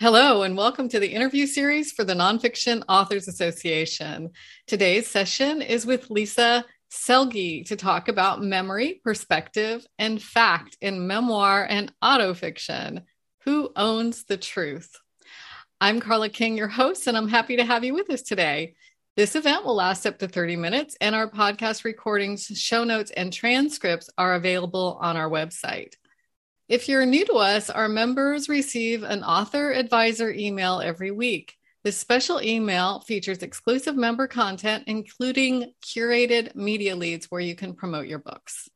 Hello, and welcome to the interview series for the Nonfiction Authors Association. Today's session is with Lisa Selge to talk about memory, perspective, and fact in memoir and autofiction. Who owns the truth? I'm Carla King, your host, and I'm happy to have you with us today. This event will last up to 30 minutes, and our podcast recordings, show notes, and transcripts are available on our website. If you're new to us, our members receive an author advisor email every week. This special email features exclusive member content, including curated media leads where you can promote your books.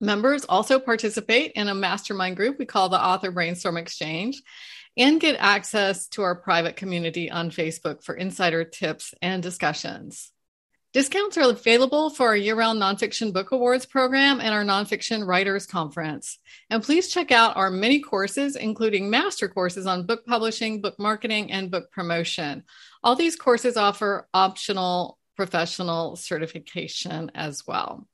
Members also participate in a mastermind group we call the Author Brainstorm Exchange and get access to our private community on Facebook for insider tips and discussions. Discounts are available for our year-round Nonfiction Book Awards program and our Nonfiction Writers Conference. And please check out our many courses, including master courses on book publishing, book marketing, and book promotion. All these courses offer optional professional certification as well.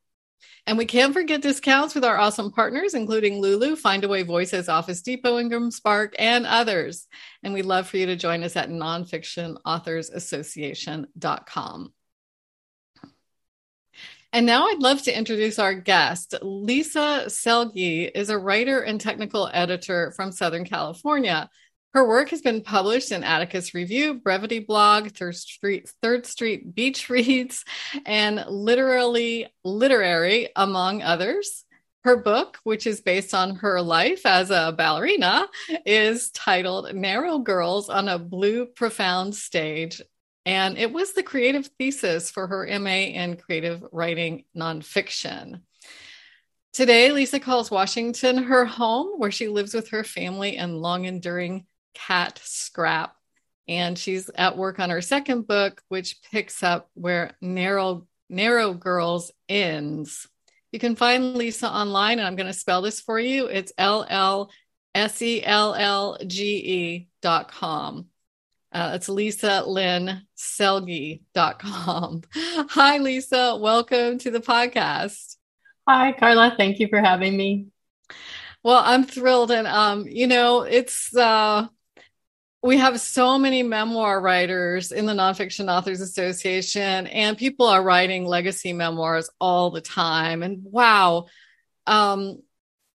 And we can't forget discounts with our awesome partners, including Lulu, Findaway Voices, Office Depot, Ingram Spark, and others. And we'd love for you to join us at nonfictionauthorsassociation.com. And now I'd love to introduce our guest. Lisa Selge is a writer and technical editor from Southern California. Her work has been published in Atticus Review, Brevity Blog, Third Street Beach Reads, and Literally Literary, among others. Her book, which is based on her life as a ballerina, is titled Narrow Girls on a Blue Profound Stage. And it was the creative thesis for her MA in creative writing nonfiction. Today, Lisa calls Washington her home, where she lives with her family and long-enduring cat Scrap. And she's at work on her second book, which picks up where Narrow Girls ends. You can find Lisa online, and I'm going to spell this for you. It's LisaLynnSelge.com. It's LisaLynnSelge.com. Hi, Lisa. Welcome to the podcast. Hi, Carla. Thank you for having me. Well, I'm thrilled. And, we have so many memoir writers in the Nonfiction Authors Association, and people are writing legacy memoirs all the time. And wow,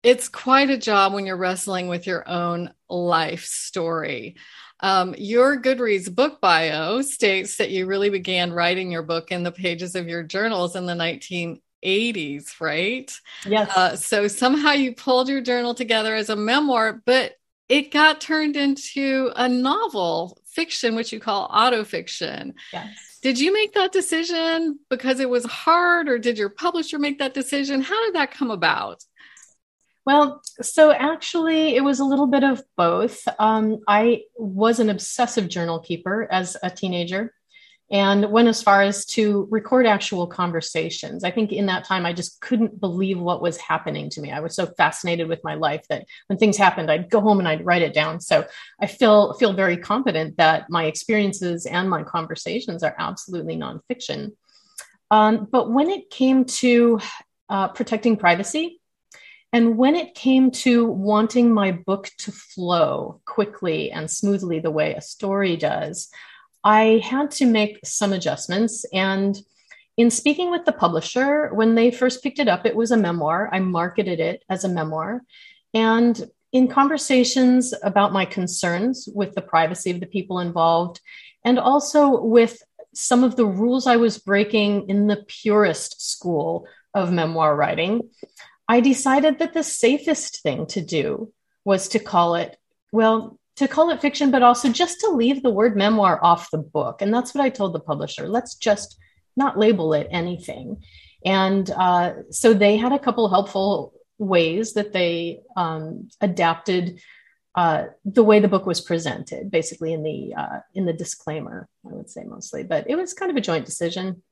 it's quite a job when you're wrestling with your own life story. Your Goodreads book bio states that you really began writing your book in the pages of your journals in the 1980s, right? Yes. So somehow you pulled your journal together as a memoir, but it got turned into a novel fiction, which you call autofiction. Yes. Did you make that decision because it was hard, or did your publisher make that decision? How did that come about? Well, so actually, it was a little bit of both. I was an obsessive journal keeper as a teenager and went as far as to record actual conversations. I think in that time, I just couldn't believe what was happening to me. I was so fascinated with my life that when things happened, I'd go home and I'd write it down. So I feel very confident that my experiences and my conversations are absolutely nonfiction. But when it came to protecting privacy, and when it came to wanting my book to flow quickly and smoothly the way a story does, I had to make some adjustments. And in speaking with the publisher, when they first picked it up, it was a memoir. I marketed it as a memoir. And in conversations about my concerns with the privacy of the people involved, and also with some of the rules I was breaking in the purist school of memoir writing, I decided that the safest thing to do was to call it fiction, but also just to leave the word memoir off the book. And that's what I told the publisher. Let's just not label it anything. And so they had a couple helpful ways that they adapted the way the book was presented, basically in the disclaimer, I would say mostly, but it was kind of a joint decision.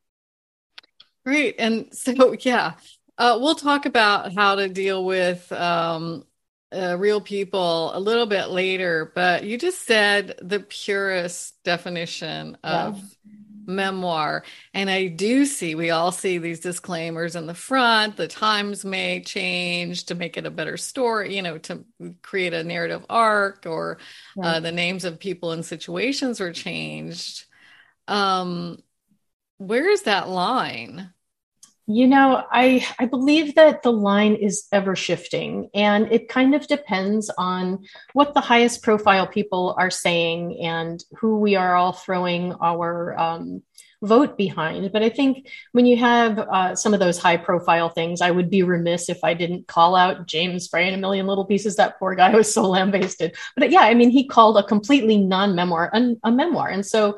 Great. And so, yeah. We'll talk about how to deal with real people a little bit later, but you just said the purest definition of memoir. And I do see, we all see these disclaimers in the front, the times may change to make it a better story, you know, to create a narrative arc, or the names of people and situations were changed. Where is that line? You know, I believe that the line is ever shifting, and it kind of depends on what the highest profile people are saying and who we are all throwing our vote behind. But I think when you have some of those high profile things, I would be remiss if I didn't call out James Frey in A Million Little Pieces. That poor guy was so lambasted. But yeah, I mean, he called a completely non-memoir a memoir. And so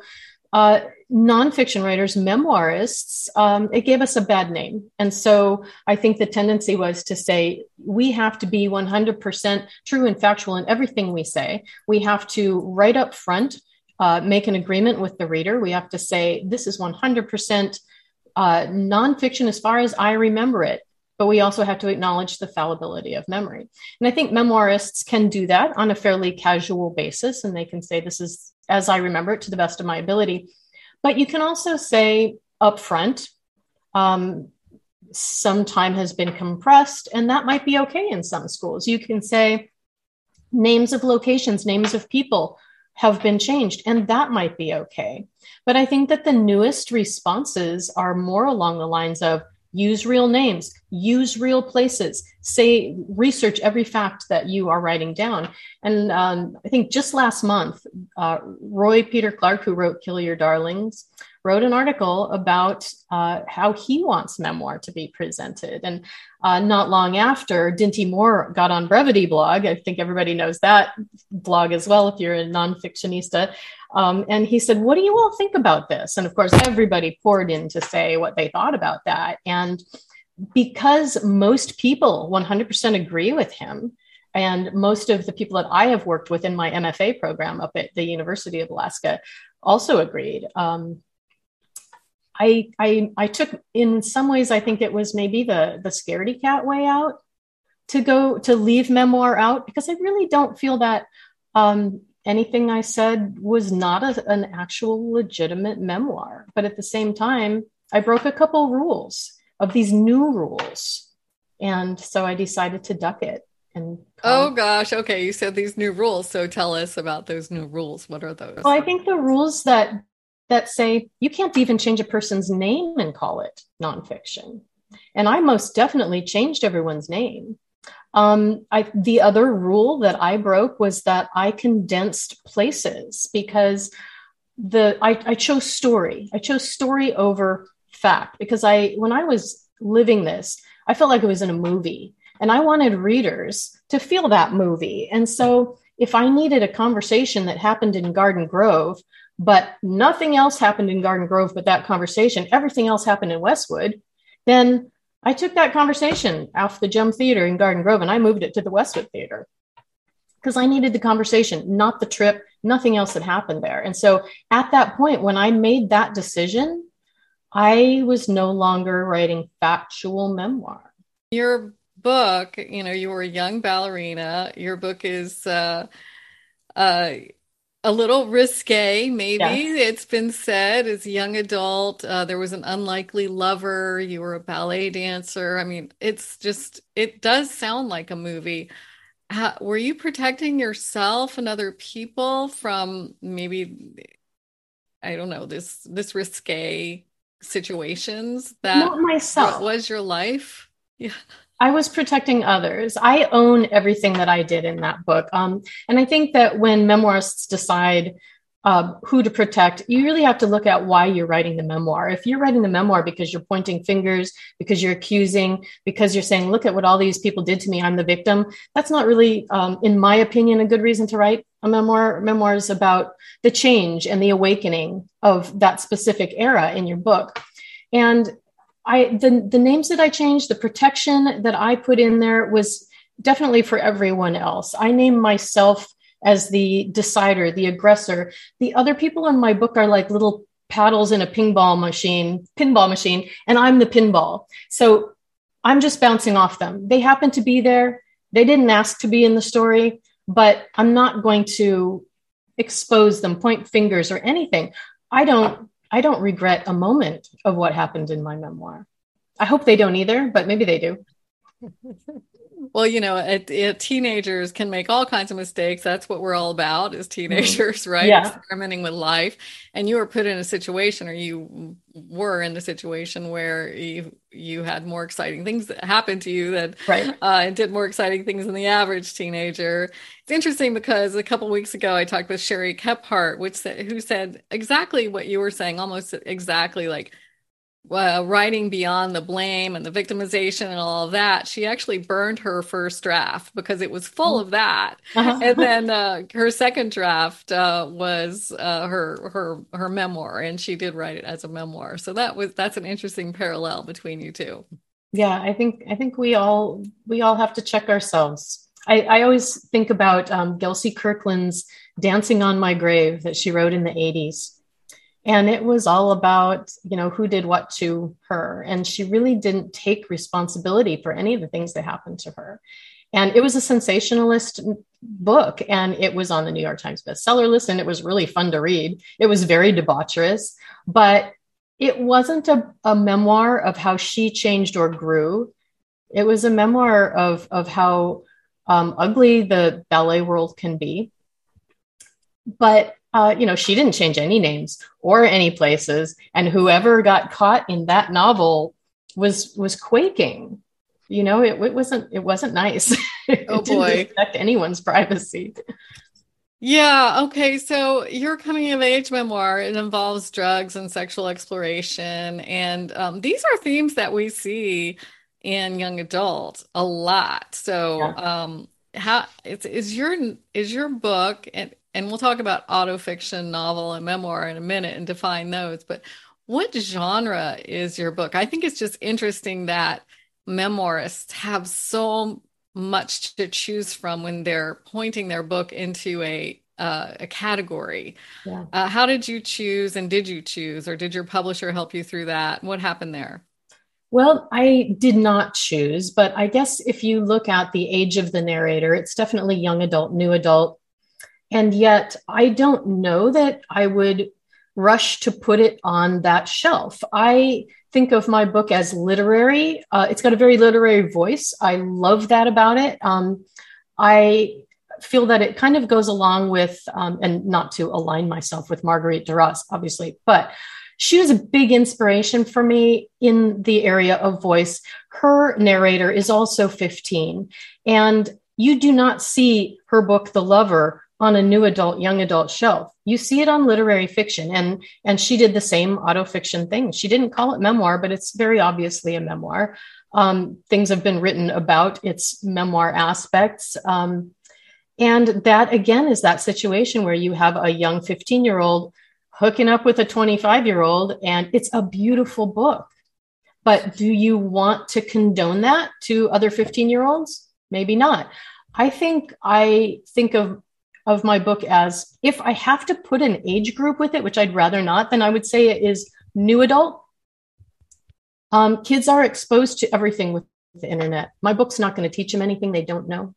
nonfiction writers, memoirists, it gave us a bad name. And so I think the tendency was to say, we have to be 100% true and factual in everything we say. We have to, right up front, make an agreement with the reader. We have to say, this is 100% nonfiction as far as I remember it. But we also have to acknowledge the fallibility of memory. And I think memoirists can do that on a fairly casual basis. And they can say, this is as I remember it to the best of my ability. But you can also say upfront, some time has been compressed, and that might be okay in some schools. You can say names of locations, names of people have been changed, and that might be okay. But I think that the newest responses are more along the lines of, use real names, use real places, say, research every fact that you are writing down. And I think just last month, Roy Peter Clark, who wrote Kill Your Darlings, wrote an article about how he wants memoir to be presented. And not long after, Dinty Moore got on Brevity Blog. I think everybody knows that blog as well, if you're a nonfictionista. And he said, what do you all think about this? And of course, everybody poured in to say what they thought about that. And because most people 100% agree with him, and most of the people that I have worked with in my MFA program up at the University of Alaska also agreed, I took, in some ways, I think it was maybe the scaredy cat way out to leave memoir out, because I really don't feel that anything I said was not an actual legitimate memoir. But at the same time, I broke a couple rules of these new rules. And so I decided to duck it. And oh, gosh. Okay. You said these new rules. So tell us about those new rules. What are those? Well, I think the rules that say you can't even change a person's name and call it nonfiction. And I most definitely changed everyone's name. The other rule that I broke was that I condensed places, because I chose story. I chose story over fact, because when I was living this, I felt like it was in a movie, and I wanted readers to feel that movie. And so if I needed a conversation that happened in Garden Grove, but nothing else happened in Garden Grove but that conversation, everything else happened in Westwood, then I took that conversation off the Gem Theater in Garden Grove and I moved it to the Westwood Theater, because I needed the conversation, not the trip, nothing else that happened there. And so at that point, when I made that decision, I was no longer writing factual memoir. Your book, you know, you were a young ballerina. Your book is a little risque, maybe. Yeah. It's been said, as a young adult, there was an unlikely lover. You were a ballet dancer. I mean, it's just, it does sound like a movie. Were you protecting yourself and other people from maybe, I don't know, this risque situations that Not myself. Was your life? Yeah. I was protecting others. I own everything that I did in that book. And I think that when memoirists decide who to protect, you really have to look at why you're writing the memoir. If you're writing the memoir because you're pointing fingers, because you're accusing, because you're saying, look at what all these people did to me, I'm the victim, that's not really, in my opinion, a good reason to write a memoir. Memoir is about the change and the awakening of that specific era in your book. And the names that I changed, the protection that I put in there was definitely for everyone else. I named myself as the decider, the aggressor. The other people in my book are like little paddles in a pinball machine, and I'm the pinball. So I'm just bouncing off them. They happen to be there. They didn't ask to be in the story, but I'm not going to expose them, point fingers or anything. I don't I don't regret a moment of what happened in my memoir. I hope they don't either, but maybe they do. Well, you know, teenagers can make all kinds of mistakes. That's what we're all about as teenagers, right? Yeah. Experimenting with life. And you were put in a situation, or you were in a situation where you had more exciting things that happened to you that right. Did more exciting things than the average teenager. It's interesting because a couple of weeks ago, I talked with Sherry Kephart, who said exactly what you were saying, almost exactly, like, writing beyond the blame and the victimization and all of that. She actually burned her first draft because it was full of that. Uh-huh. And then her second draft was her memoir, and she did write it as a memoir. So that's an interesting parallel between you two. Yeah, I think we all have to check ourselves. I always think about Gelsey Kirkland's Dancing on My Grave that she wrote in the 80s. And it was all about, you know, who did what to her. And she really didn't take responsibility for any of the things that happened to her. And it was a sensationalist book. And it was on the New York Times bestseller list. And it was really fun to read. It was very debaucherous. But it wasn't a memoir of how she changed or grew. It was a memoir of how ugly the ballet world can be. But you know, she didn't change any names or any places, and whoever got caught in that novel was quaking. You know, it wasn't nice. Oh boy, didn't respect anyone's privacy. Yeah. Okay. So your coming of age memoir, it involves drugs and sexual exploration, and these are themes that we see in young adults a lot. So, yeah. How is your book and we'll talk about autofiction, novel, and memoir in a minute and define those. But what genre is your book? I think it's just interesting that memoirists have so much to choose from when they're pointing their book into a category. Yeah. How did you choose, and did you choose, or did your publisher help you through that? What happened there? Well, I did not choose, but I guess if you look at the age of the narrator, it's definitely young adult, new adult. And yet I don't know that I would rush to put it on that shelf. I think of my book as literary. It's got a very literary voice. I love that about it. I feel that it kind of goes along with, and not to align myself with Marguerite Duras, obviously, but she was a big inspiration for me in the area of voice. Her narrator is also 15, and you do not see her book, The Lover, on a new adult, young adult shelf. You see it on literary fiction. And she did the same autofiction thing. She didn't call it memoir, but it's very obviously a memoir. Things have been written about its memoir aspects. And that, again, is that situation where you have a young 15-year-old hooking up with a 25-year-old, and it's a beautiful book. But do you want to condone that to other 15-year-olds? Maybe not. I think of my book as, if I have to put an age group with it, which I'd rather not, then I would say it is new adult. Kids are exposed to everything with the internet. My book's not going to teach them anything they don't know,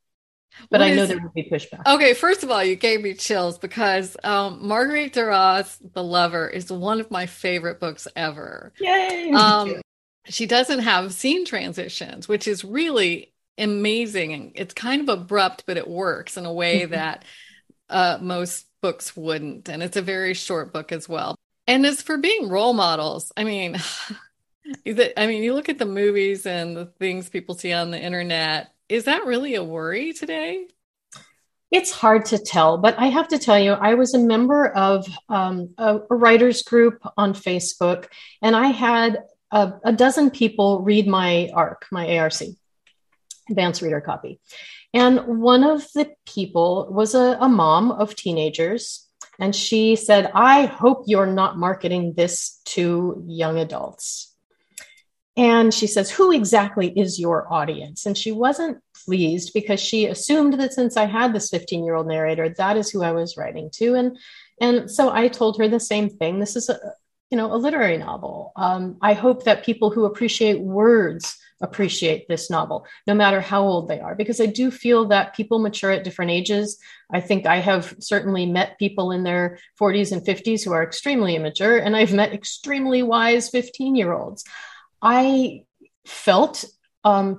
but I know there will be pushback. Okay. First of all, you gave me chills because Marguerite Duras, The Lover, is one of my favorite books ever. Yay! She doesn't have scene transitions, which is really amazing. It's kind of abrupt, but it works in a way that most books wouldn't. And it's a very short book as well. And as for being role models, I mean, you look at the movies and the things people see on the internet. Is that really a worry today? It's hard to tell, but I have to tell you, I was a member of a writer's group on Facebook, and I had a dozen people read my ARC, advanced reader copy. And one of the people was a mom of teenagers. And she said, I hope you're not marketing this to young adults. And she says, who exactly is your audience? And she wasn't pleased because she assumed that since I had this 15-year-old narrator, that is who I was writing to. And so I told her the same thing. This is a literary novel. I hope that people who appreciate words appreciate this novel, no matter how old they are, because I do feel that people mature at different ages. I think I have certainly met people in their 40s and 50s who are extremely immature, and I've met extremely wise 15-year-olds. I felt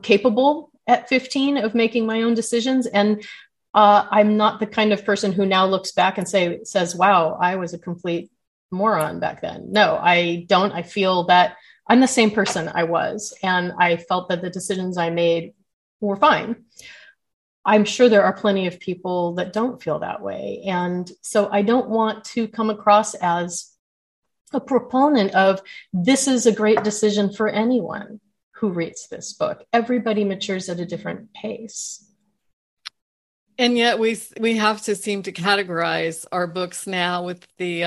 capable at 15 of making my own decisions, and I'm not the kind of person who now looks back and says, wow, I was a complete moron back then. No, I don't. I feel that I'm the same person I was, and I felt that the decisions I made were fine. I'm sure there are plenty of people that don't feel that way. And so I don't want to come across as a proponent of this is a great decision for anyone who reads this book. Everybody matures at a different pace. And yet we have to seem to categorize our books now with the,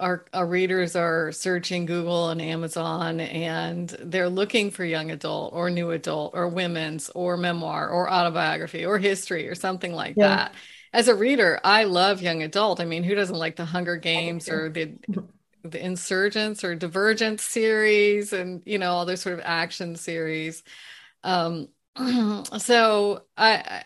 our readers are searching Google and Amazon, and they're looking for young adult or new adult or women's or memoir or autobiography or history or something like that. As a reader, I love young adult. I mean, who doesn't like The Hunger Games or the Insurgents or Divergent series and, all those sort of action series. So I'm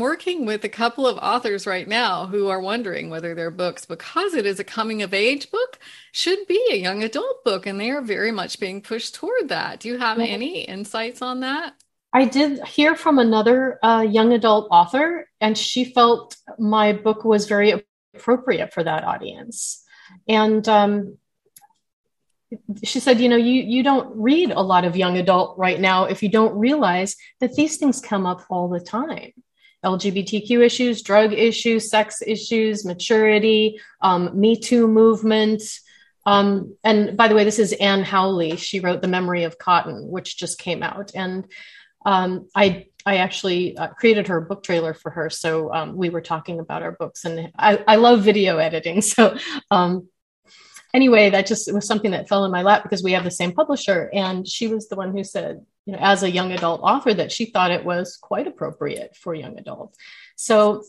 working with a couple of authors right now who are wondering whether their books, because it is a coming of age book, should be a young adult book. And they are very much being pushed toward that. Do you have any insights on that? I did hear from another young adult author, and she felt my book was very appropriate for that audience. And, she said, you don't read a lot of young adult right now if you don't realize that these things come up all the time. LGBTQ issues, drug issues, sex issues, maturity, Me Too movement. And by the way, this is Anne Howley. She wrote The Memory of Cotton, which just came out. And I actually created her book trailer for her. So we were talking about our books, and I love video editing. So anyway, that just was something that fell in my lap because we have the same publisher. And she was the one who said, as a young adult author, that she thought it was quite appropriate for young adult. So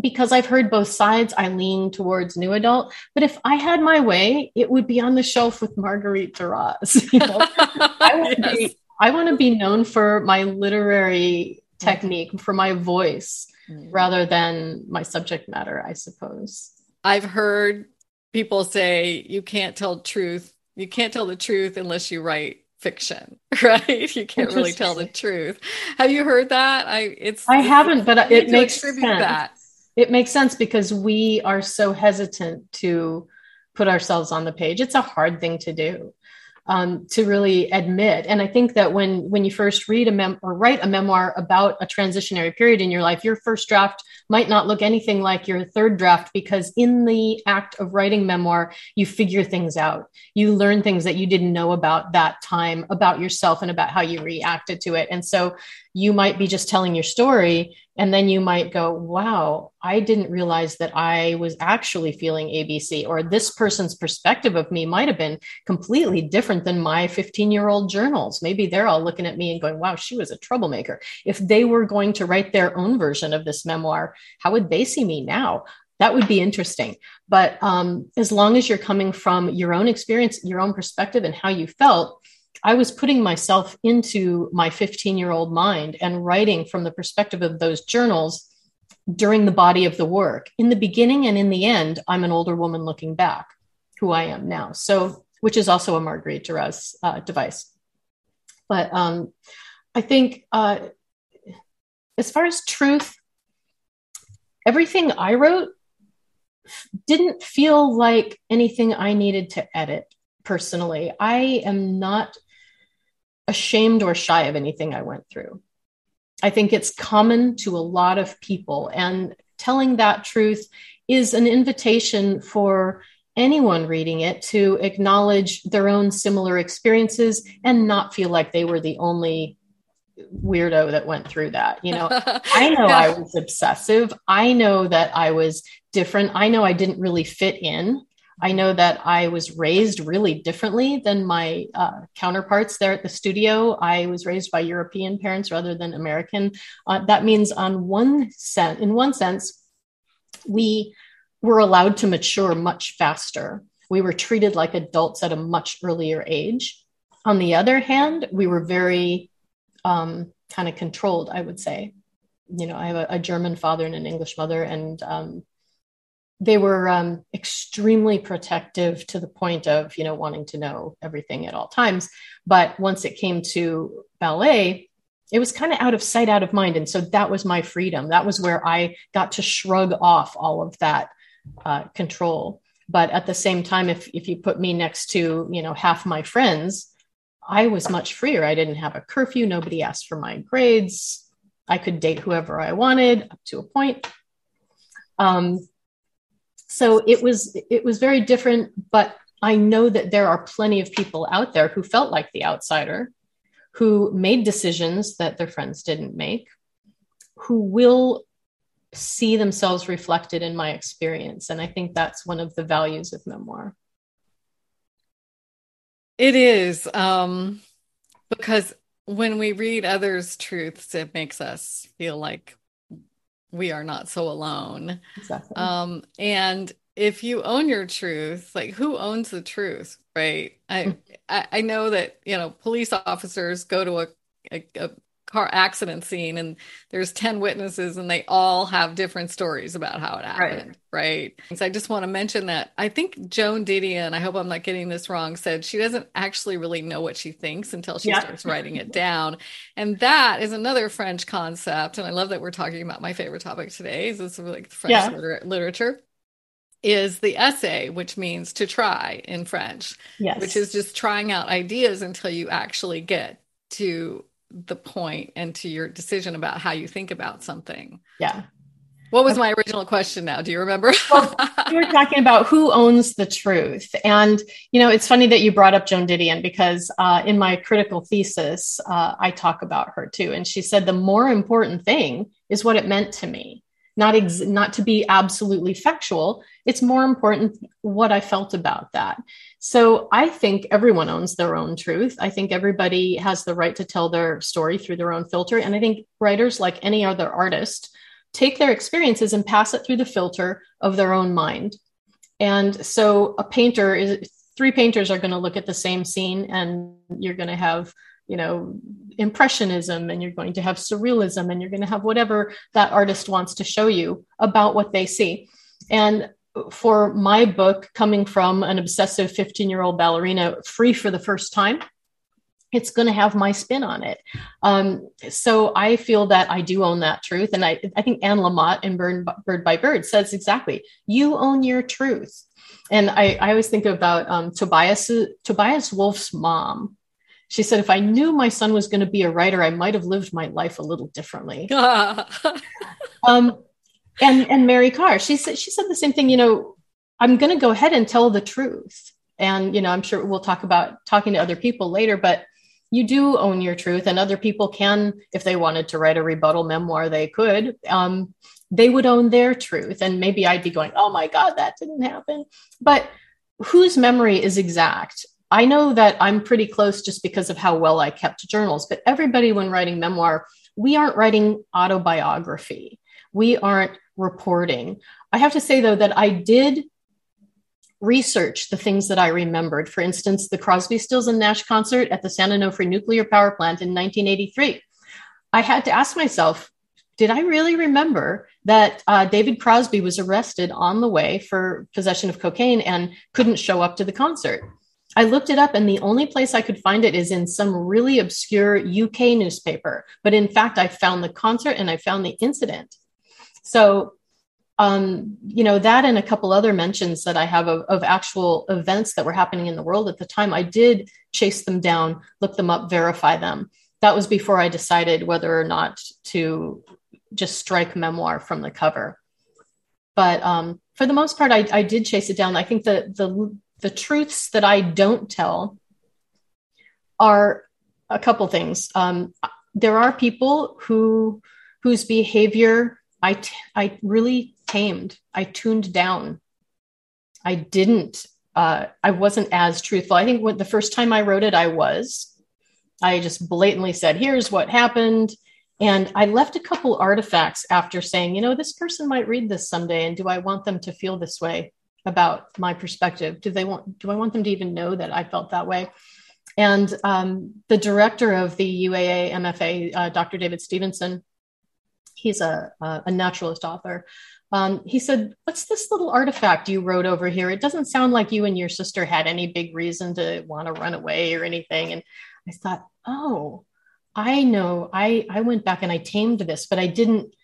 because I've heard both sides, I lean towards new adult. But if I had my way, it would be on the shelf with Marguerite Duras. I want to be known for my literary technique, for my voice, rather than my subject matter, I suppose. I've heard people say you can't tell the truth unless you write fiction, right? You can't really tell the truth. Have you heard that? I haven't, but it makes sense. It makes sense because we are so hesitant to put ourselves on the page. It's a hard thing to do, to really admit. And I think that when you first read or write a memoir about a transitionary period in your life, your first draft might not look anything like your third draft, because in the act of writing memoir, you figure things out. You learn things that you didn't know about that time, about yourself, and about how you reacted to it. And so you might be just telling your story, and then you might go, wow, I didn't realize that I was actually feeling ABC, or this person's perspective of me might have been completely different than my 15-year-old journals. Maybe they're all looking at me and going, wow, she was a troublemaker. If they were going to write their own version of this memoir, how would they see me now? That would be interesting. But as long as you're coming from your own experience, your own perspective, and how you felt, I was putting myself into my 15-year-old mind and writing from the perspective of those journals during the body of the work. In the beginning and in the end, I'm an older woman looking back, who I am now. So, which is also a Marguerite Duras device. But I think as far as truth, everything I wrote didn't feel like anything I needed to edit personally. I am not ashamed or shy of anything I went through. I think it's common to a lot of people, and telling that truth is an invitation for anyone reading it to acknowledge their own similar experiences and not feel like they were the only weirdo that went through that. I know I was obsessive. I know that I was different. I know I didn't really fit in. I know that I was raised really differently than my counterparts there at the studio. I was raised by European parents rather than American. That means in one sense, we were allowed to mature much faster. We were treated like adults at a much earlier age. On the other hand, we were very kind of controlled, I would say. You know, I have a German father and an English mother, and they were extremely protective to the point of, you know, wanting to know everything at all times. But once it came to ballet, it was kind of out of sight, out of mind. And so that was my freedom. That was where I got to shrug off all of that control. But at the same time, if you put me next to, you know, half my friends, I was much freer. I didn't have a curfew. Nobody asked for my grades. I could date whoever I wanted up to a point. So it was very different, but I know that there are plenty of people out there who felt like the outsider, who made decisions that their friends didn't make, who will see themselves reflected in my experience. And I think that's one of the values of memoir. It is, because when we read others' truths, it makes us feel like we are not so alone. Exactly. And if you own your truth, like, who owns the truth, right? I know that, you know, police officers go to a car accident scene and there's 10 witnesses and they all have different stories about how it happened, right? So I just want to mention that I think Joan Didion, I hope I'm not getting this wrong, said she doesn't actually really know what she thinks until she starts writing it down. And that is another French concept. And I love that we're talking about my favorite topic today, is this, like, French literature, is the essay, which means to try in French, which is just trying out ideas until you actually get to the point and to your decision about how you think about something. Yeah. What was my original question now? Do you remember? Well, we were talking about who owns the truth. And, you know, it's funny that you brought up Joan Didion, because in my critical thesis, I talk about her too. And she said, the more important thing is what it meant to me, not to be absolutely factual. It's more important what I felt about that. So I think everyone owns their own truth. I think everybody has the right to tell their story through their own filter. And I think writers, like any other artist, take their experiences and pass it through the filter of their own mind. And so three painters are going to look at the same scene, and you're going to have, you know, impressionism, and you're going to have surrealism, and you're going to have whatever that artist wants to show you about what they see. And for my book, coming from an obsessive 15-year-old ballerina free for the first time, it's going to have my spin on it. So I feel that I do own that truth. And I think Anne Lamott in Bird by Bird says exactly, you own your truth. And I always think about Tobias Wolff's mom. She said, if I knew my son was going to be a writer, I might have lived my life a little differently. And Mary Carr, she said the same thing. You know, I'm going to go ahead and tell the truth. And, you know, I'm sure we'll talk about talking to other people later, but you do own your truth, and other people can, if they wanted to write a rebuttal memoir, they could, they would own their truth. And maybe I'd be going, oh my God, that didn't happen. But whose memory is exact? I know that I'm pretty close just because of how well I kept journals, but everybody, when writing memoir, we aren't writing autobiography. We aren't reporting. I have to say, though, that I did research the things that I remembered. For instance, the Crosby, Stills, and Nash concert at the San Onofre Nuclear Power Plant in 1983. I had to ask myself, did I really remember that David Crosby was arrested on the way for possession of cocaine and couldn't show up to the concert? I looked it up, and the only place I could find it is in some really obscure UK newspaper. But in fact, I found the concert and I found the incident. So, you know, that and a couple other mentions that I have of actual events that were happening in the world at the time, I did chase them down, look them up, verify them. That was before I decided whether or not to just strike memoir from the cover. But for the most part, I did chase it down. I think the truths that I don't tell are a couple things. There are people whose behavior I really tamed. I tuned down. I wasn't as truthful. I think the first time I wrote it, I just blatantly said, here's what happened. And I left a couple artifacts after saying, you know, this person might read this someday. And do I want them to feel this way about my perspective? Do I want them to even know that I felt that way? And the director of the UAA MFA, Dr. David Stevenson, he's a naturalist author. He said, "What's this little artifact you wrote over here? It doesn't sound like you and your sister had any big reason to want to run away or anything." And I thought, oh, I know. I went back and I tamed this, but I didn't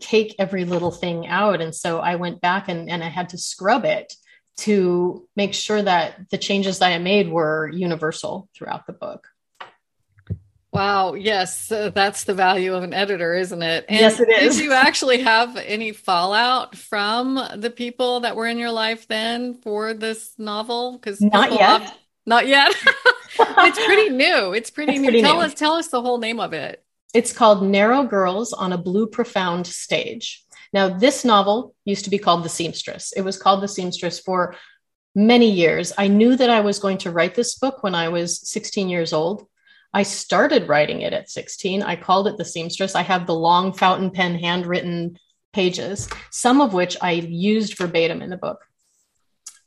take every little thing out. And so I went back and I had to scrub it to make sure that the changes that I made were universal throughout the book. Wow. Yes. That's the value of an editor, isn't it? And yes, it is. Did you actually have any fallout from the people that were in your life then for this novel? Because Not yet. It's pretty new. Tell us the whole name of it. It's called Narrow Girls on a Blue Profound Stage. Now, this novel used to be called The Seamstress. It was called The Seamstress for many years. I knew that I was going to write this book when I was 16 years old. I started writing it at 16. I called it The Seamstress. I have the long fountain pen handwritten pages, some of which I used verbatim in the book.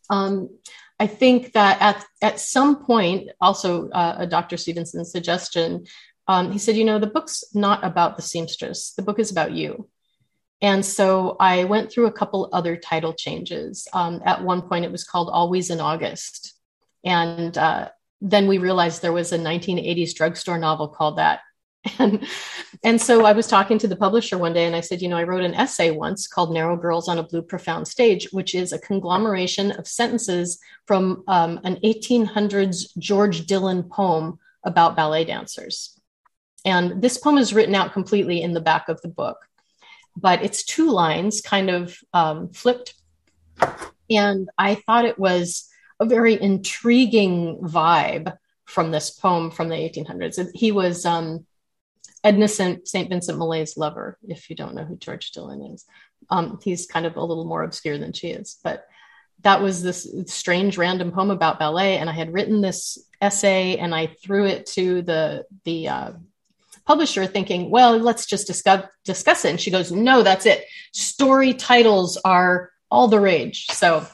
I think that at some point, also a Dr. Stevenson's suggestion, he said, you know, the book's not about the seamstress. The book is about you. And so I went through a couple other title changes. At one point, it was called Always in August. And then we realized there was a 1980s drugstore novel called that. And so I was talking to the publisher one day and I said, you know, I wrote an essay once called Narrow Girls on a Blue Profound Stage, which is a conglomeration of sentences from an 1800s George Dillon poem about ballet dancers. And this poem is written out completely in the back of the book, but it's two lines kind of flipped. And I thought it was a very intriguing vibe from this poem from the 1800s. He was Edna St. Vincent Millay's lover, if you don't know who George Dillon is. He's kind of a little more obscure than she is, but that was this strange random poem about ballet. And I had written this essay and I threw it to the publisher thinking, well, let's just discuss it. And she goes, no, that's it. Story titles are all the rage. So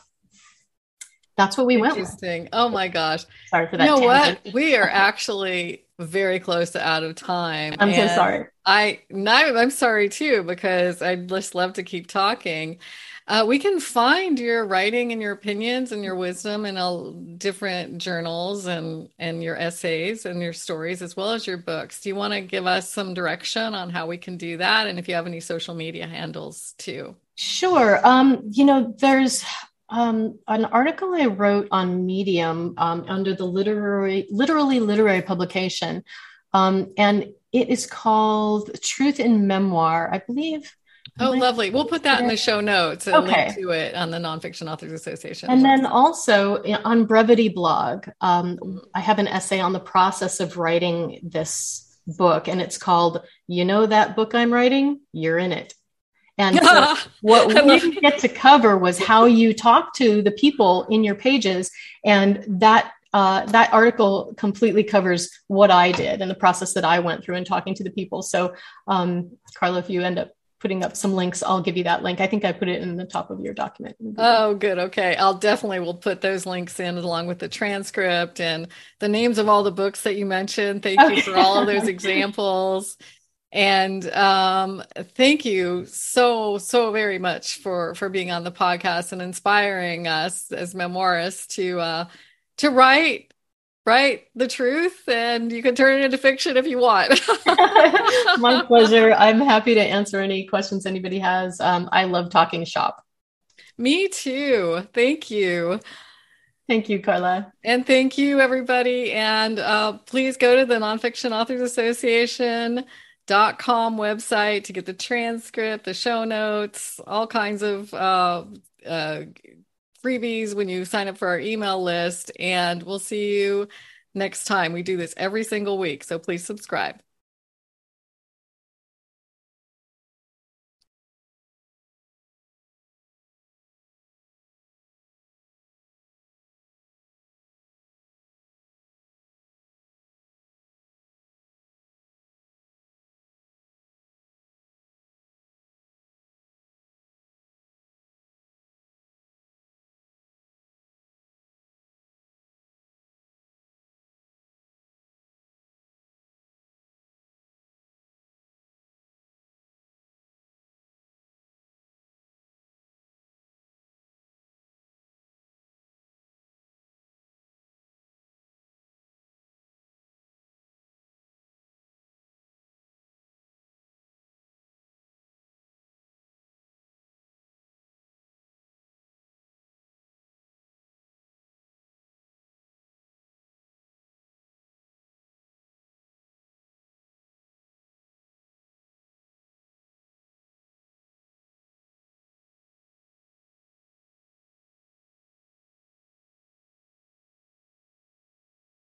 that's what we went with. Oh my gosh. Sorry for that. You know what? We are actually very close to out of time. I'm so sorry. I'm sorry too, because I'd just love to keep talking. We can find your writing and your opinions and your wisdom in all different journals and your essays and your stories, as well as your books. Do you want to give us some direction on how we can do that? And if you have any social media handles too. Sure. You know, there's an article I wrote on Medium under the Literally Literary publication. And it is called Truth in Memoir, I believe. Oh, lovely. We'll put that in the show notes and link to it on the Nonfiction Authors Association. And then also on Brevity Blog, I have an essay on the process of writing this book. And it's called, You Know That Book I'm Writing? You're in It. And so what we didn't get to cover was how you talk to the people in your pages. And that article completely covers what I did and the process that I went through in talking to the people. So Carla, if you end up putting up some links, I'll give you that link. I think I put it in the top of your document. Oh, good. Okay. I'll definitely will put those links in along with the transcript and the names of all the books that you mentioned. Thank you for all of those examples. And thank you so very much for being on the podcast and inspiring us as memoirists to write the truth, and you can turn it into fiction if you want. My pleasure. I'm happy to answer any questions anybody has. I love talking shop. Me too. Thank you. Thank you, Carla. And thank you, everybody. And please go to the Nonfiction Authors Association.com website to get the transcript, the show notes, all kinds of freebies when you sign up for our email list. And we'll see you next time. We do this every single week, so please subscribe.